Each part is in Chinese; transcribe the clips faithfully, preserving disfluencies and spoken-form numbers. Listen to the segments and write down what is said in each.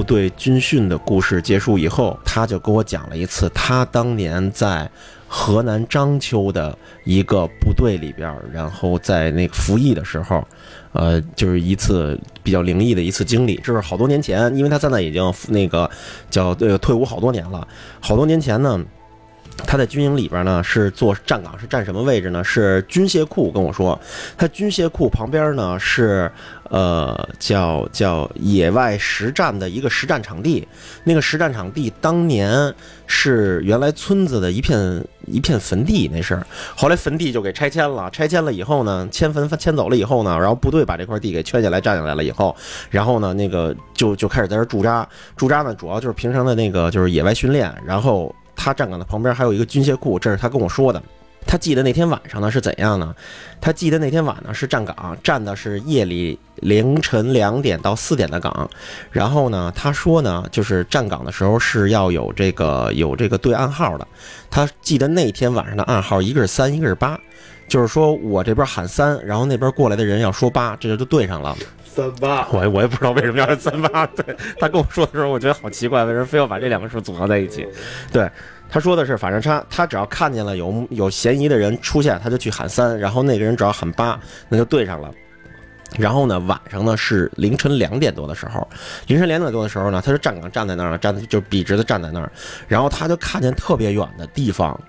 部队军训的故事结束以后，他就给我讲了一次他当年在河南章丘的一个部队里边，然后在那个服役的时候，呃，就是一次比较灵异的一次经历。这是好多年前，因为他现在已经那个叫呃退伍好多年了。好多年前呢，他在军营里边呢是做站岗，是站什么位置呢？是军械库。跟我说，他军械库旁边呢是呃叫叫野外实战的一个实战场地。那个实战场地当年是原来村子的一片。一片坟地，那事儿后来坟地就给拆迁了，拆迁了以后呢，迁坟迁走了以后呢，然后部队把这块地给圈下来占下来了以后，然后呢那个就就开始在这驻扎，驻扎呢主要就是平常的那个就是野外训练，然后他站岗的旁边还有一个军械库，这是他跟我说的。他记得那天晚上呢是怎样呢？他记得那天晚上是站岗，站的是夜里凌晨两点到四点的岗。然后呢，他说呢，就是站岗的时候是要有这个有这个对暗号的。他记得那天晚上的暗号，一个是三，一个是八，就是说我这边喊三，然后那边过来的人要说八，这就对上了。三八，我我也不知道为什么要是三八。对，他跟我说的时候，我觉得好奇怪，为什么非要把这两个数组合在一起？对。他说的是，反正他他只要看见了有有嫌疑的人出现，他就去喊三，然后那个人只要喊八，那就对上了。然后呢，晚上呢是凌晨两点多的时候，凌晨两点多的时候呢，他就站岗站在那儿了，站就笔直的站在那儿，然后他就看见特别远的地方，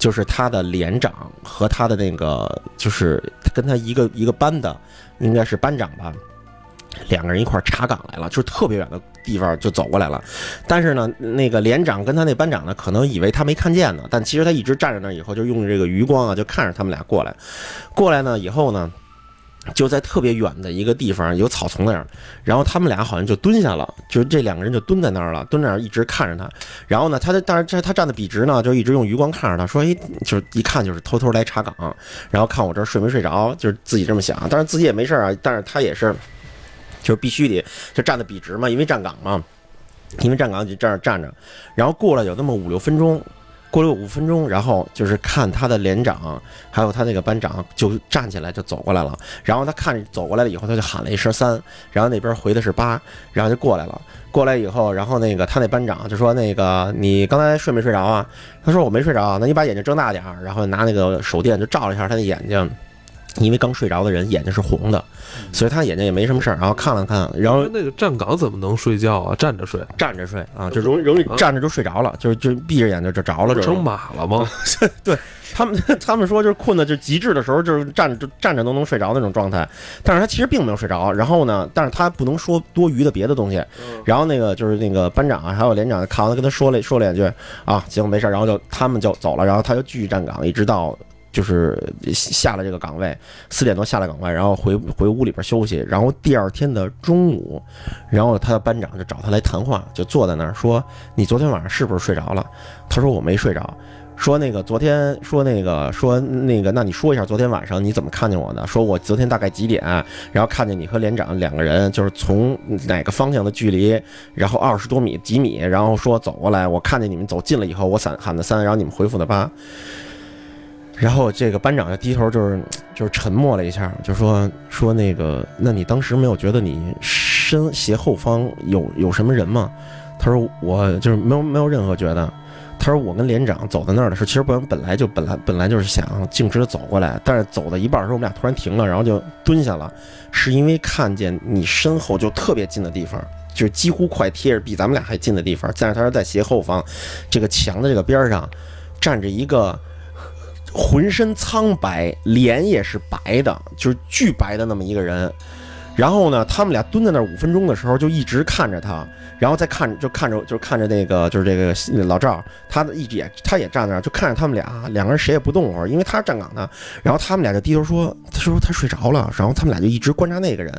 就是他的连长和他的那个就是跟他一个一个班的，应该是班长吧。两个人一块查岗来了，就是特别远的地方就走过来了。但是呢，那个连长跟他那班长呢，可能以为他没看见呢，但其实他一直站在那儿以后，就用这个余光啊，就看着他们俩过来。过来呢以后呢，就在特别远的一个地方有草丛那儿，然后他们俩好像就蹲下了，就是这两个人就蹲在那儿了，蹲在那儿一直看着他。然后呢，他但是他站的笔直呢，就一直用余光看着他，说：“哎，就是一看就是偷偷来查岗，然后看我这儿睡没睡着，就是自己这么想。当然自己也没事啊，但是他也是。”就是必须得就站得笔直嘛，因为站岗嘛，因为站岗就这样站着，然后过了有那么五六分钟，过了五分钟，然后就是看他的连长还有他那个班长就站起来就走过来了，然后他看走过来了以后，他就喊了一声三，然后那边回的是八，然后就过来了。过来以后，然后那个他那班长就说：“那个你刚才睡没睡着啊？”他说：“我没睡着。”那你把眼睛睁大点，然后拿那个手电就照了一下他的眼睛。因为刚睡着的人眼睛是红的，所以他眼睛也没什么事儿。然后看了看，然后那个站岗怎么能睡觉啊？站着睡，站着睡啊，就容容易站着就睡着了，就是就闭着眼睛就着了，成马了吗？对他们，他们说就是困的就极致的时候，就是站着站着都能睡着那种状态。但是他其实并没有睡着。然后呢，但是他不能说多余的别的东西。然后那个就是那个班长还有连长看完跟他说了说了两句啊，行没事，然后就他们就走了。然后他就继续站岗，一直到。就是下了这个岗位，四点多下了岗位，然后回回屋里边休息，然后第二天的中午，然后他的班长就找他来谈话，就坐在那儿说：“你昨天晚上是不是睡着了？”他说：“我没睡着。”说那个昨天说那个说那个，那你说一下昨天晚上你怎么看见我的？说我昨天大概几点，然后看见你和连长两个人，就是从哪个方向的距离，然后二十多米几米，然后说走过来，我看见你们走近了以后，我喊喊的三，然后你们回复的八。然后这个班长就低头，就是就是沉默了一下，就说说那个，那你当时没有觉得你身斜后方有有什么人吗？他说我就是没有没有任何觉得。他说我跟连长走到那儿的时候，其实本本来就本来本来就是想径直的走过来，但是走到一半的时候，我们俩突然停了，然后就蹲下了，是因为看见你身后就特别近的地方。就是几乎快贴着比咱们俩还近的地方，但是他说在斜后方这个墙的这个边上站着一个。浑身苍白，脸也是白的，就是巨白的那么一个人。然后呢，他们俩蹲在那儿五分钟的时候，就一直看着他，然后再看，就看着，就看着那个，就是这个老赵，他一直也，他也站那儿，就看着他们俩，两个人谁也不动会儿，因为他是站岗的。然后他们俩就低头说：“他说他睡着了。”然后他们俩就一直观察那个人，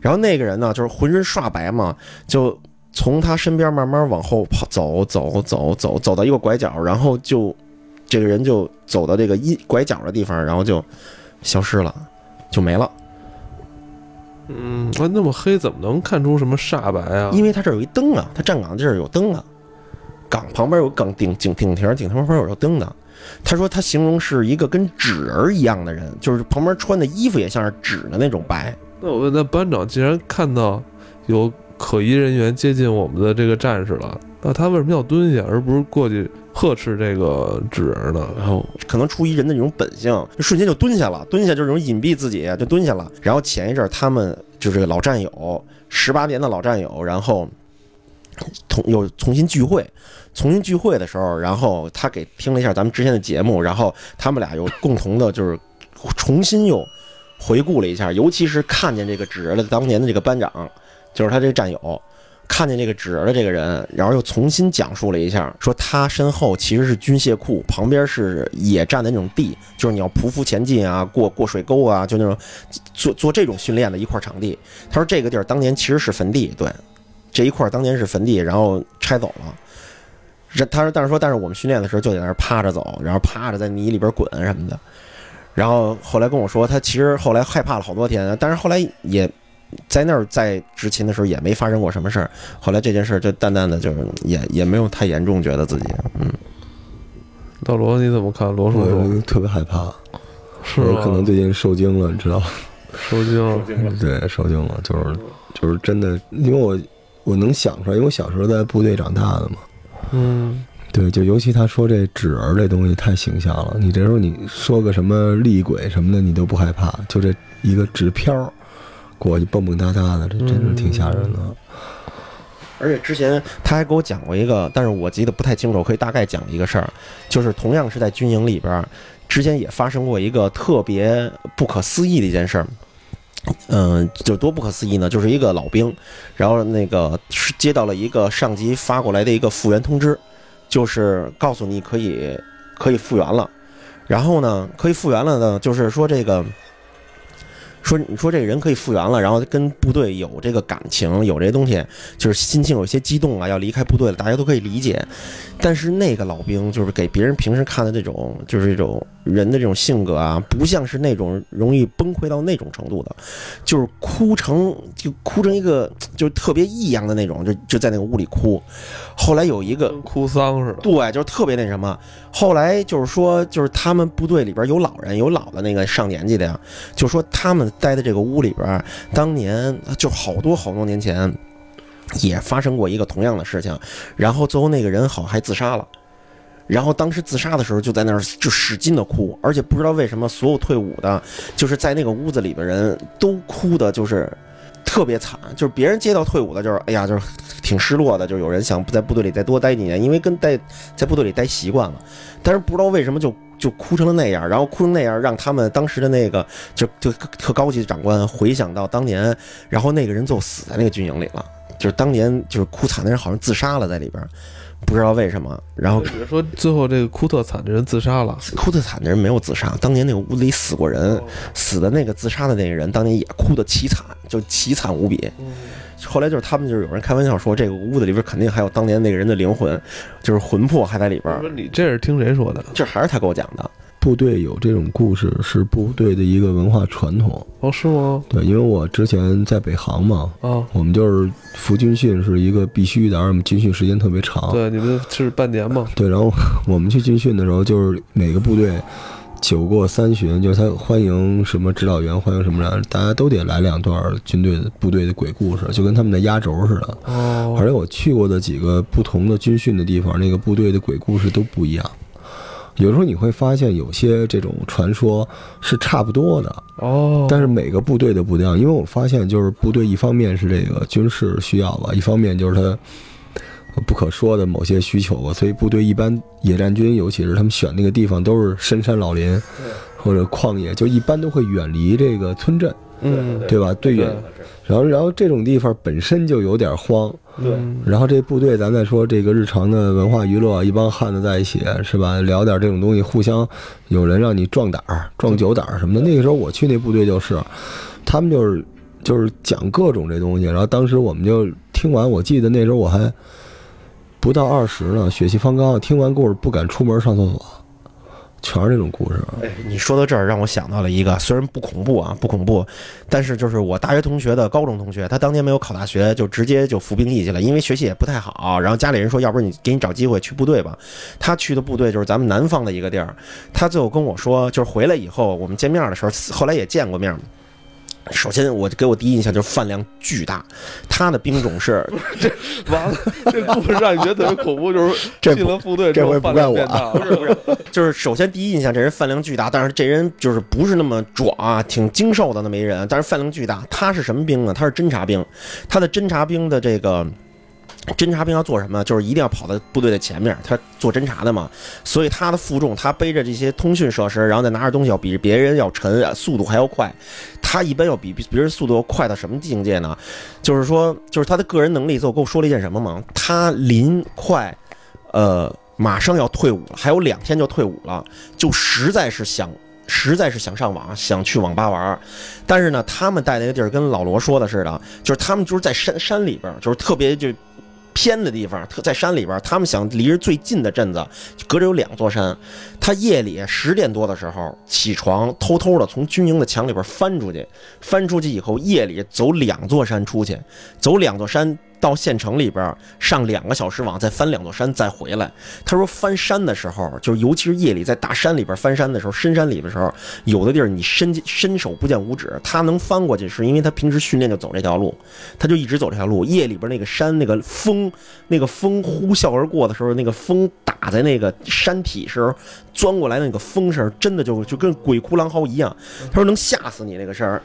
然后那个人呢，就是浑身刷白嘛，就从他身边慢慢往后跑，走走走走，走到一个拐角，然后就。这个人就走到这个一拐角的地方，然后就消失了，就没了。嗯，那么黑怎么能看出什么煞白啊？因为他这有一灯啊，他站岗这儿有灯啊，岗旁边有岗顶井顶亭，井亭旁边有灯的。他说他形容是一个跟纸儿一样的人，就是旁边穿的衣服也像是纸的那种白。那我问，那班长既然看到有。可疑人员接近我们的这个战士了，那他为什么要蹲下而不是过去呵斥这个纸人呢？然后可能出于人的这种本性，就瞬间就蹲下了，蹲下就是这种隐蔽自己，就蹲下了。然后前一阵他们就是这个老战友，十八年的老战友，然后同又重新聚会，重新聚会的时候，然后他给听了一下咱们之前的节目，然后他们俩有共同的就是重新又回顾了一下，尤其是看见这个纸人的当年的这个班长，就是他这个战友。看见这个纸人的这个人，然后又重新讲述了一下，说他身后其实是军械库，旁边是野战的那种地，就是你要匍匐前进啊，过过水沟啊，就那种做做这种训练的一块场地。他说这个地儿当年其实是坟地，对，这一块当年是坟地，然后拆走了。他说，但是说，但是我们训练的时候就在那儿趴着走，然后趴着在泥里边滚什么的。然后后来跟我说，他其实后来害怕了好多天，但是后来也。在那儿在执勤的时候也没发生过什么事儿，后来这件事就淡淡的，就是也也没有太严重，觉得自己嗯。大罗你怎么看？罗叔我特别害怕，是我可能最近受惊了，你知道吗？受惊了，对，受惊了，就是就是真的，因为我我能想出来，因为我小时候在部队长大的嘛，嗯，对，就尤其他说这纸儿这东西太形象了，你这时候你说个什么厉鬼什么的，你都不害怕，就这一个纸飘。过去蹦蹦哒哒的，这真是挺吓人的、嗯。而且之前他还给我讲过一个，但是我记得不太清楚，我可以大概讲一个事儿，就是同样是在军营里边，之前也发生过一个特别不可思议的一件事儿。嗯、呃，就多不可思议呢，就是一个老兵，然后那个接到了一个上级发过来的一个复员通知，就是告诉你可以可以复员了。然后呢，可以复员了呢，就是说这个。说你说这个人可以复原了，然后跟部队有这个感情，有这些东西，就是心情有些激动啊，要离开部队了，大家都可以理解。但是那个老兵就是给别人平时看的这种，就是这种人的这种性格啊，不像是那种容易崩溃到那种程度的，就是哭成就哭成一个就是特别异样的那种，就就在那个屋里哭。后来有一个哭丧似的，对，就是特别那什么。后来就是说，就是他们部队里边有老人，有老的那个上年纪的呀，就说他们。待在这个屋里边，当年就好多好多年前也发生过一个同样的事情，然后最后那个人好还自杀了，然后当时自杀的时候就在那儿就使劲的哭，而且不知道为什么所有退伍的就是在那个屋子里边人都哭的就是特别惨，就是别人接到退伍的就是哎呀就是挺失落的，就有人想在部队里再多待几年，因为跟待在部队里待习惯了，但是不知道为什么就就哭成了那样，然后哭成那样，让他们当时的那个就就特高级的长官回想到当年，然后那个人就死在那个军营里了，就是当年就是哭惨的人好像自杀了在里边，不知道为什么。然后比如说最后这个哭特惨的人自杀了，哭特惨的人没有自杀，当年那个屋里死过人，死的那个自杀的那个人当年也哭得凄惨，就凄惨无比。后来就是他们就是有人开玩笑说，这个屋子里边肯定还有当年那个人的灵魂，就是魂魄还在里边。你这是听谁说的？这还是他给我讲的。部队有这种故事是部队的一个文化传统。哦，是吗？对，因为我之前在北航嘛，啊，我们就是服军训是一个必须的，而我们军训时间特别长。对，你们是半年嘛？对，然后我们去军训的时候，就是每个部队酒过三巡，就是他欢迎什么指导员，欢迎什么人，大家都得来两段军队的部队的鬼故事，就跟他们的压轴似的。哦，而且我去过的几个不同的军训的地方，那个部队的鬼故事都不一样。有时候你会发现有些这种传说是差不多的哦，但是每个部队的不一样，因为我发现就是部队一方面是这个军事需要吧，一方面就是它不可说的某些需求吧，所以部队一般野战军尤其是他们选那个地方都是深山老林或者旷野，就一般都会远离这个村镇，嗯，对吧？对远，然后然后这种地方本身就有点荒。对，然后这部队，咱再说这个日常的文化娱乐，一帮汉子在一起，是吧？聊点这种东西，互相有人让你壮胆儿、壮酒胆儿什么的。那个时候我去那部队就是，他们就是就是讲各种这东西，然后当时我们就听完，我记得那时候我还不到二十呢，血气方刚，听完故事不敢出门上厕所。全是这种故事、啊哎。你说到这儿，让我想到了一个，虽然不恐怖啊，不恐怖，但是就是我大学同学的高中同学，他当年没有考大学，就直接就服兵役去了，因为学习也不太好。然后家里人说，要不然你给你找机会去部队吧。他去的部队就是咱们南方的一个地儿。他最后跟我说，就是回来以后我们见面的时候，后来也见过面。首先，我给我第一印象就是饭量巨大，他的兵种是这完了，这故事让你觉得特别恐怖，就是进了部队之后饭量变大，不是不是，就是首先第一印象这人饭量巨大，但是这人就是不是那么壮啊，挺精瘦的那么一人，但是饭量巨大。他是什么兵呢？他是侦察兵，他的侦察兵的这个。侦察兵要做什么？就是一定要跑到部队的前面，他做侦察的嘛，所以他的负重，他背着这些通讯设施，然后再拿着东西要比别人要沉，速度还要快。他一般要比别人速度要快到什么境界呢？就是说，就是他的个人能力，就跟我说了一件什么嘛，他临快，呃，马上要退伍了，还有两天就退伍了，就实在是想。实在是想上网，想去网吧玩，但是呢，他们带那个地儿跟老罗说的似的，就是他们就是在山山里边，就是特别就偏的地方，特在山里边，他们想离最近的镇子，隔着有两座山。他夜里十点多的时候起床，偷偷的从军营的墙里边翻出去，翻出去以后，夜里走两座山出去，走两座山。到县城里边上两个小时网，再翻两座山，再回来。他说翻山的时候，就是尤其是夜里在大山里边翻山的时候，深山里边的时候，有的地儿你伸伸手不见五指，他能翻过去，是因为他平时训练就走这条路，他就一直走这条路。夜里边那个山，那个风，那个风呼啸而过的时候，那个风打在那个山体时候，钻过来那个风声，真的就就跟鬼哭狼嚎一样。他说能吓死你那个声。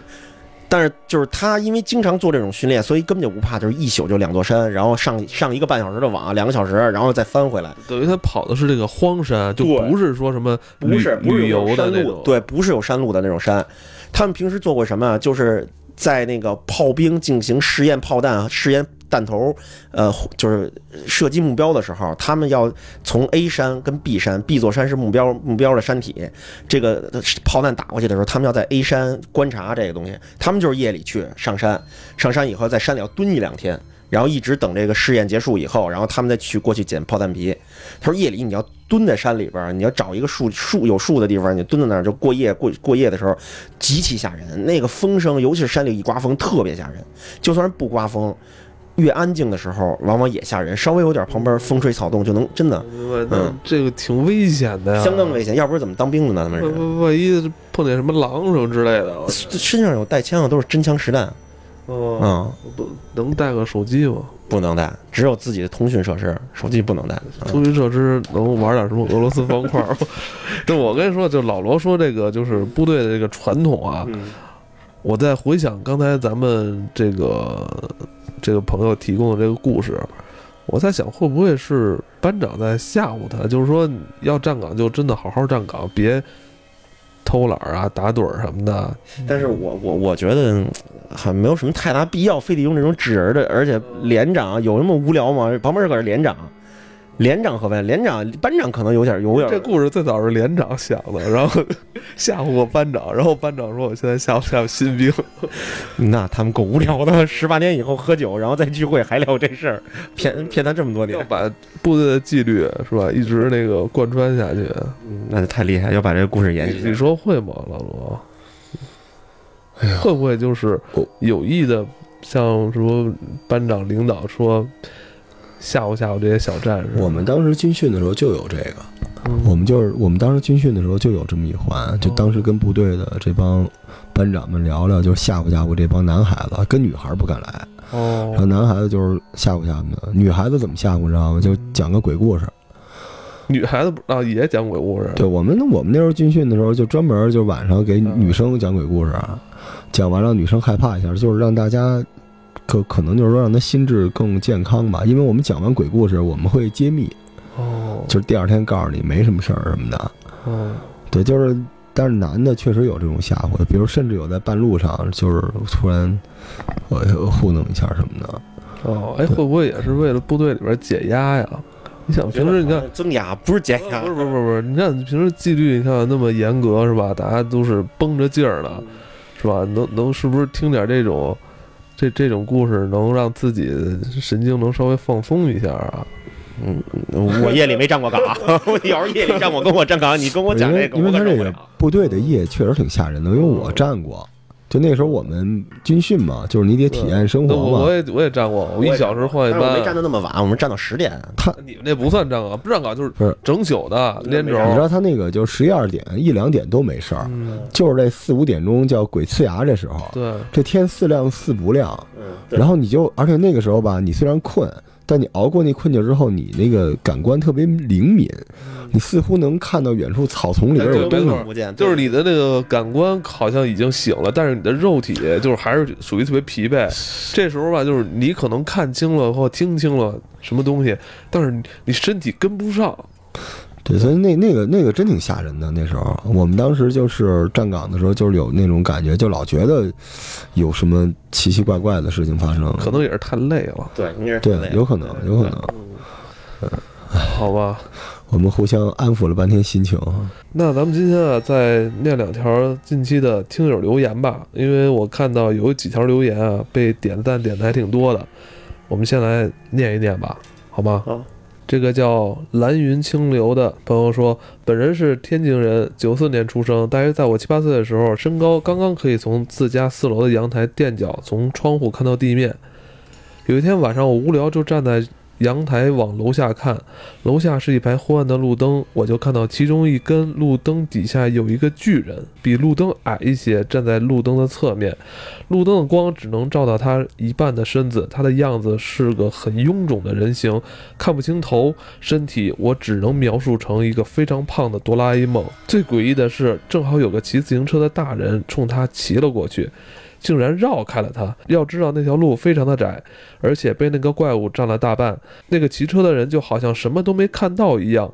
但是就是他，因为经常做这种训练，所以根本就不怕，就是一宿就两座山，然后上上一个半小时的网，两个小时，然后再翻回来。等于他跑的是这个荒山，就不是说什么旅旅游的那种，对，不是有山路的那种山。他们平时做过什么？就是在那个炮兵进行试验炮弹、试验弹头，呃，就是射击目标的时候，他们要从 A 山跟 B 山 ，B 座山是目标目标的山体，这个炮弹打过去的时候，他们要在 A 山观察这个东西，他们就是夜里去上山，上山以后在山里要蹲一两天，然后一直等这个试验结束以后，然后他们再去过去捡炮弹皮。他说夜里你要蹲在山里边，你要找一个树树有树的地方，你蹲在那儿就过夜过过夜的时候，极其吓人，那个风声，尤其是山里一刮风特别吓人，就算是不刮风。越安静的时候，往往也吓人。稍微有点旁边风吹草动，就能真的，嗯，这个挺危险的呀，相当危险。要不是怎么当兵的呢？他们人万一碰见什么狼什么之类的，身上有带枪的都是真枪实弹。哦，嗯，不能带个手机吗？不能带，只有自己的通讯设施，手机不能带。嗯、通讯设施能玩点什么俄罗斯方块？对，我跟你说，就老罗说这个，就是部队的这个传统啊。嗯、我在回想刚才咱们这个。这个朋友提供的这个故事，我在想会不会是班长在吓唬他，就是说要站岗就真的好好站岗，别偷懒啊、打盹什么的。但是我我我觉得还没有什么太大必要，非得用这种指人的。而且连长有那么无聊吗？旁边可是连长。连长和班连长班长可能有点有点。这故事最早是连长想的，然后吓唬我班长，然后班长说我现在吓唬吓唬新兵。那他们够无聊的，十八年以后喝酒，然后再聚会还聊这事儿，骗骗他这么多年。要把部队的纪律是吧，一直那个贯穿下去，那就太厉害。要把这个故事延续。你说会吗，老罗？哎呀，会不会就是有意的像什么班长领导说？吓唬吓唬这些小战士。我们当时军训的时候就有这个，嗯、我们就是我们当时军训的时候就有这么一环，就当时跟部队的这帮班长们聊聊，就吓唬吓唬这帮男孩子，跟女孩不敢来。哦，然后男孩子就是吓唬吓唬的，女孩子怎么吓唬知道吗？就讲个鬼故事。女孩子啊也讲鬼故事。对，我们我们那时候军训的时候就专门就晚上给女生讲鬼故事，嗯、讲完让女生害怕一下，就是让大家。可可能就是说让他心智更健康吧，因为我们讲完鬼故事，我们会揭秘，哦，就是第二天告诉你没什么事儿什么的，哦，对，就是，但是男的确实有这种吓唬，比如甚至有在半路上就是突然，呃糊弄一下什么的，哦，哎，会不会也是为了部队里边解压呀？你想平时你看增压不是减压，不是不是不是，你看平时纪律你看那么严格是吧？大家都是绷着劲儿的，是吧？能能是不是听点这种？这这种故事能让自己神经能稍微放松一下啊。嗯，我夜里没站过岗，我要是夜里站过跟我站岗，你跟我讲这个，因为他这个部队的夜确实挺吓人的，因为我站过，就那时候我们军训嘛，就是你得体验生活嘛。我也我也站过，我一小时换一班，我没站到那么晚，我们站到十点。他你们那不算站岗，不站岗就是整宿的连轴。你知道他那个就十一二点、一两点都没事儿、嗯，就是这四五点钟叫鬼呲牙这时候。对，这天四亮四不亮，然后你就而且那个时候吧，你虽然困。但你熬过那困境之后，你那个感官特别灵敏，你似乎能看到远处草丛里边有东西，就是你的那个感官好像已经醒了，但是你的肉体就是还是属于特别疲惫。这时候吧，就是你可能看清了或听清了什么东西，但是你身体跟不上。对，所以那那个那个真挺吓人的。那时候我们当时就是站岗的时候，就是有那种感觉，就老觉得有什么奇奇怪怪的事情发生，可能也是太累了。对，你是对，有可能，有可能。嗯，好吧，我们互相安抚了半天心情。那咱们今天啊，再念两条近期的听友留言吧，因为我看到有几条留言啊被点赞点的还挺多的，我们先来念一念吧，好吗？好。这个叫蓝云清流的朋友说，本人是天津人，九四年出生，大约在我七八岁的时候，身高刚刚可以从自家四楼的阳台垫脚从窗户看到地面。有一天晚上，我无聊就站在阳台往楼下看，楼下是一排昏暗的路灯，我就看到其中一根路灯底下有一个巨人，比路灯矮一些，站在路灯的侧面，路灯的光只能照到他一半的身子，他的样子是个很臃肿的人形，看不清头身体，我只能描述成一个非常胖的哆啦 A 梦。最诡异的是，正好有个骑自行车的大人冲他骑了过去，竟然绕开了他。要知道那条路非常的窄，而且被那个怪物占了大半，那个骑车的人就好像什么都没看到一样，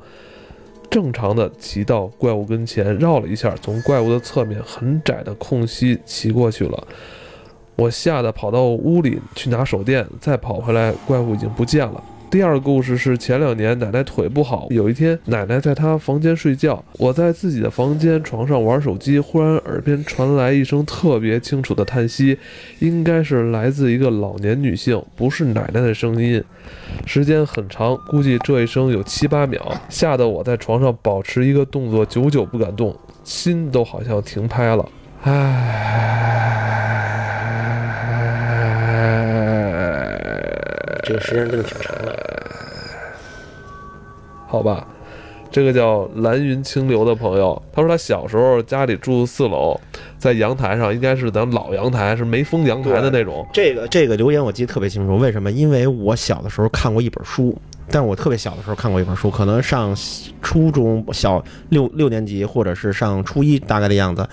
正常的骑到怪物跟前，绕了一下，从怪物的侧面很窄的空隙骑过去了。我吓得跑到屋里去拿手电，再跑回来，怪物已经不见了。第二个故事是前两年奶奶腿不好，有一天奶奶在她房间睡觉，我在自己的房间床上玩手机，忽然耳边传来一声特别清楚的叹息，应该是来自一个老年女性，不是奶奶的声音，时间很长，估计这一声有七八秒，吓得我在床上保持一个动作久久不敢动，心都好像停拍了。唉，这个时间真的挺长的，好吧。这个叫蓝云清流的朋友，他说他小时候家里住四楼，在阳台上，应该是咱老阳台，是没封阳台的那种。这个这个留言我记得特别清楚，为什么？因为我小的时候看过一本书，但我特别小的时候看过一本书，可能上初中小六六年级，或者是上初一大概的样子。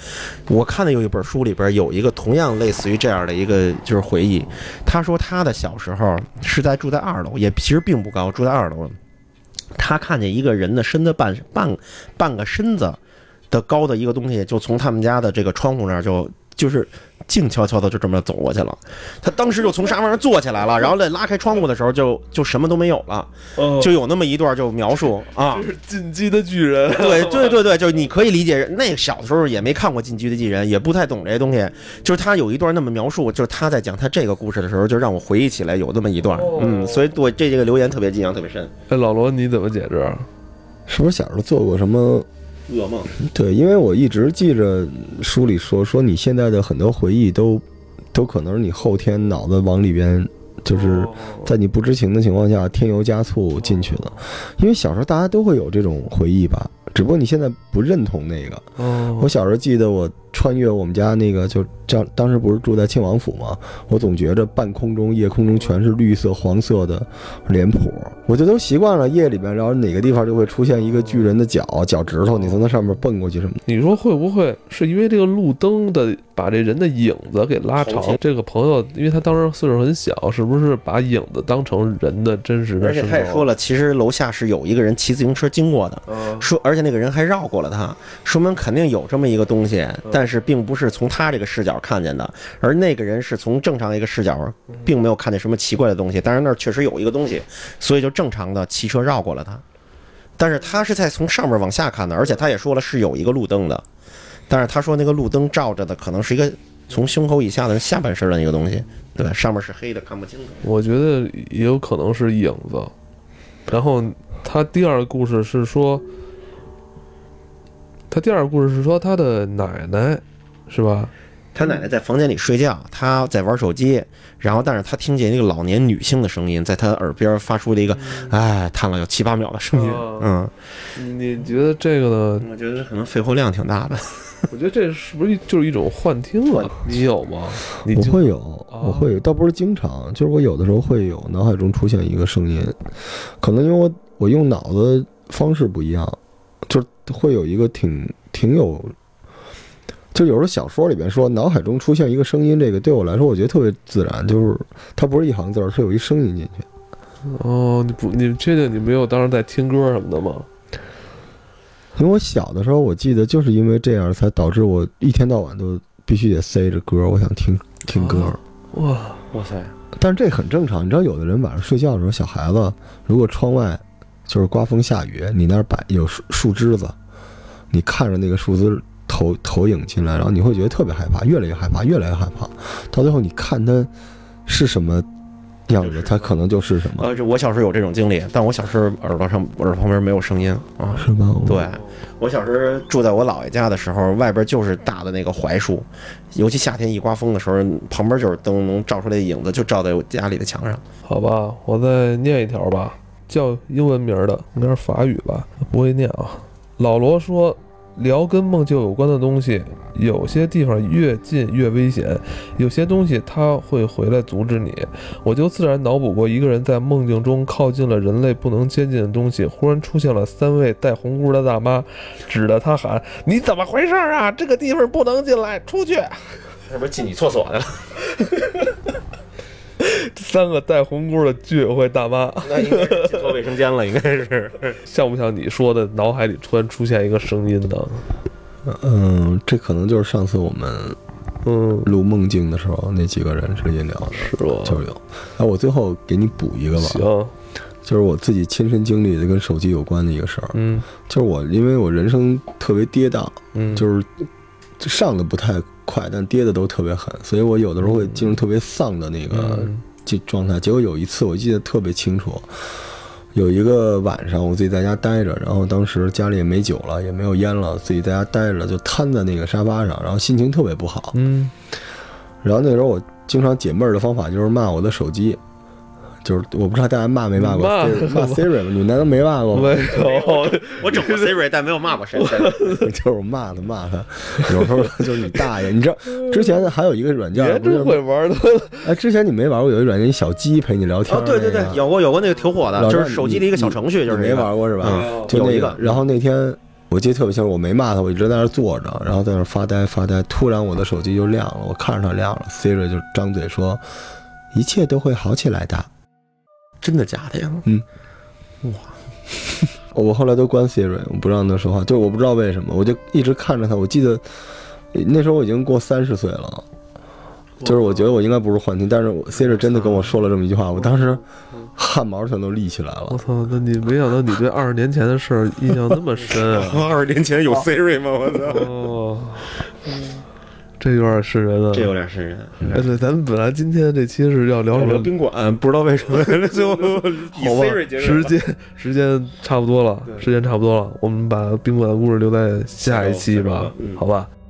我看的有一本书里边有一个同样类似于这样的一个就是回忆，他说他的小时候是在住在二楼，也其实并不高，住在二楼。他看见一个人的身子半半半个身子的高的一个东西，就从他们家的这个窗户那儿就就是静悄悄的就这么走过去了。他当时就从沙发上坐起来了，然后在拉开窗户的时候就就什么都没有了，就有那么一段就描述啊，这是进击的巨人。对对对对，就你可以理解，那小的时候也没看过进击的巨人，也不太懂这些东西，就是他有一段那么描述，就是他在讲他这个故事的时候，就让我回忆起来有那么一段，嗯，所以对这这个留言特别印象特别深。哎，老罗你怎么解释？是不是小时候做过什么？噩梦。对，因为我一直记着书里说说你现在的很多回忆都都可能是你后天脑子往里边，就是在你不知情的情况下添油加醋进去了。因为小时候大家都会有这种回忆吧，只不过你现在不认同那个。我小时候记得我穿越我们家那个，就当当时不是住在庆王府吗？我总觉着半空中、夜空中全是绿色、黄色的脸谱，我就都习惯了夜里边，然后哪个地方就会出现一个巨人的脚、脚趾头，你从那上面蹦过去什么的。你说会不会是因为这个路灯的把这人的影子给拉长？这个朋友因为他当时岁数很小，是不是把影子当成人的真实的？而且他也说了，其实楼下是有一个人骑自行车经过的，说而且那个人还绕过了他，说明肯定有这么一个东西，但是并不是从他这个视角看见的，而那个人是从正常一个视角，并没有看见什么奇怪的东西，但是那儿确实有一个东西，所以就正常的骑车绕过了他，但是他是在从上面往下看的，而且他也说了是有一个路灯的，但是他说那个路灯照着的可能是一个从胸口以下的下半身的一个东西，对，上面是黑的看不清楚。我觉得也有可能是影子。然后他第二个故事是说他第二个故事是说他的奶奶是吧，他奶奶在房间里睡觉，他在玩手机，然后但是他听见一个老年女性的声音在他耳边发出了一个哎叹了有七八秒的声音。嗯，你觉得这个呢？我觉得可能肺活量挺大的。我觉得这是不是就是一种幻听了？你有吗？我会有，我会有，倒不是经常，就是我有的时候会有脑海中出现一个声音，可能因为我我用脑子方式不一样，就是会有一个挺挺有。就有时候小说里边说脑海中出现一个声音，这个对我来说我觉得特别自然，就是它不是一行字，是有一声音进去。哦，你不，你确定你没有当时在听歌什么的吗？因为我小的时候，我记得就是因为这样才导致我一天到晚都必须得塞着歌，我想听听歌。啊、哇哇塞！但是这很正常，你知道，有的人晚上睡觉的时候，小孩子如果窗外就是刮风下雨，你那儿摆有树树枝子，你看着那个树枝。投投影进来，然后你会觉得特别害怕，越来越害怕，越来越害怕，到最后你看它是什么样子，它可能就是什么。呃，我小时候有这种经历，但我小时候耳朵上耳朵旁边没有声音啊，是吧？对，我小时候住在我姥爷家的时候，外边就是大的那个槐树，尤其夏天一刮风的时候，旁边就是灯能照出来的影子，就照在我家里的墙上。好吧，我再念一条吧，叫英文名的，应该是法语吧，不会念啊。老罗说。聊跟梦境有关的东西，有些地方越近越危险，有些东西它会回来阻止你。我就自然脑补过一个人在梦境中靠近了人类不能接近的东西，忽然出现了三位戴红箍的大妈，指着他喊：“你怎么回事啊？这个地方不能进来，出去！”是不是进你厕所去了？三个戴红箍的居委会大妈，那应该是进错卫生间了，应该是。像不像你说的，脑海里突然出现一个声音呢？嗯，这可能就是上次我们嗯录梦境的时候，那几个人之间聊的，是吧？就是有。哎、啊，我最后给你补一个吧。行。就是我自己亲身经历的跟手机有关的一个事儿。嗯。就是我，因为我人生特别跌宕，嗯，就是上的不太。快，但跌的都特别狠，所以我有的时候会进入特别丧的那个状态。结果有一次我记得特别清楚，有一个晚上我自己在家待着，然后当时家里也没酒了，也没有烟了，自己在家待着就瘫在那个沙发上，然后心情特别不好。嗯，然后那时候我经常解闷儿的方法就是骂我的手机。就是我不知道大家骂没骂过骂 Siri， 你难道没骂过吗？没有，我整过 Siri， 但没有骂过谁。就是骂他骂他，有时候就是你大爷，你知道之前还有一个软件，真会玩的。哎，之前你没玩过有一个软件，小鸡陪你聊天、那个。哦，对对对，有过有过那个挺火的，就是手机的一个小程序，就是没玩过是吧？嗯、就那个、有一个。然后那天我记得特别清楚，我没骂他，我一直在那坐着，然后在那发呆发呆。突然我的手机就亮了，我看着它亮了 ，Siri 就张嘴说：“一切都会好起来的。”真的假的呀？嗯，哇！我后来都关 Siri， 我不让他说话，就是我不知道为什么，我就一直看着他。我记得那时候我已经过三十岁了，就是我觉得我应该不是幻听，但是 Siri 真的跟我说了这么一句话，我当时汗毛全都立起来了。我操！那你没想到你对二十年前的事儿印象那么深啊！二十年前有 Siri 吗？我操！哦，这有点是人了，这有点是人。哎，对，咱们本来今天这期是要聊什么？聊宾馆，不知道为什么最后以 Siri 结束。时间时间差不多了，时间差不多了，我们把宾馆的故事留在下一期吧，好吧。嗯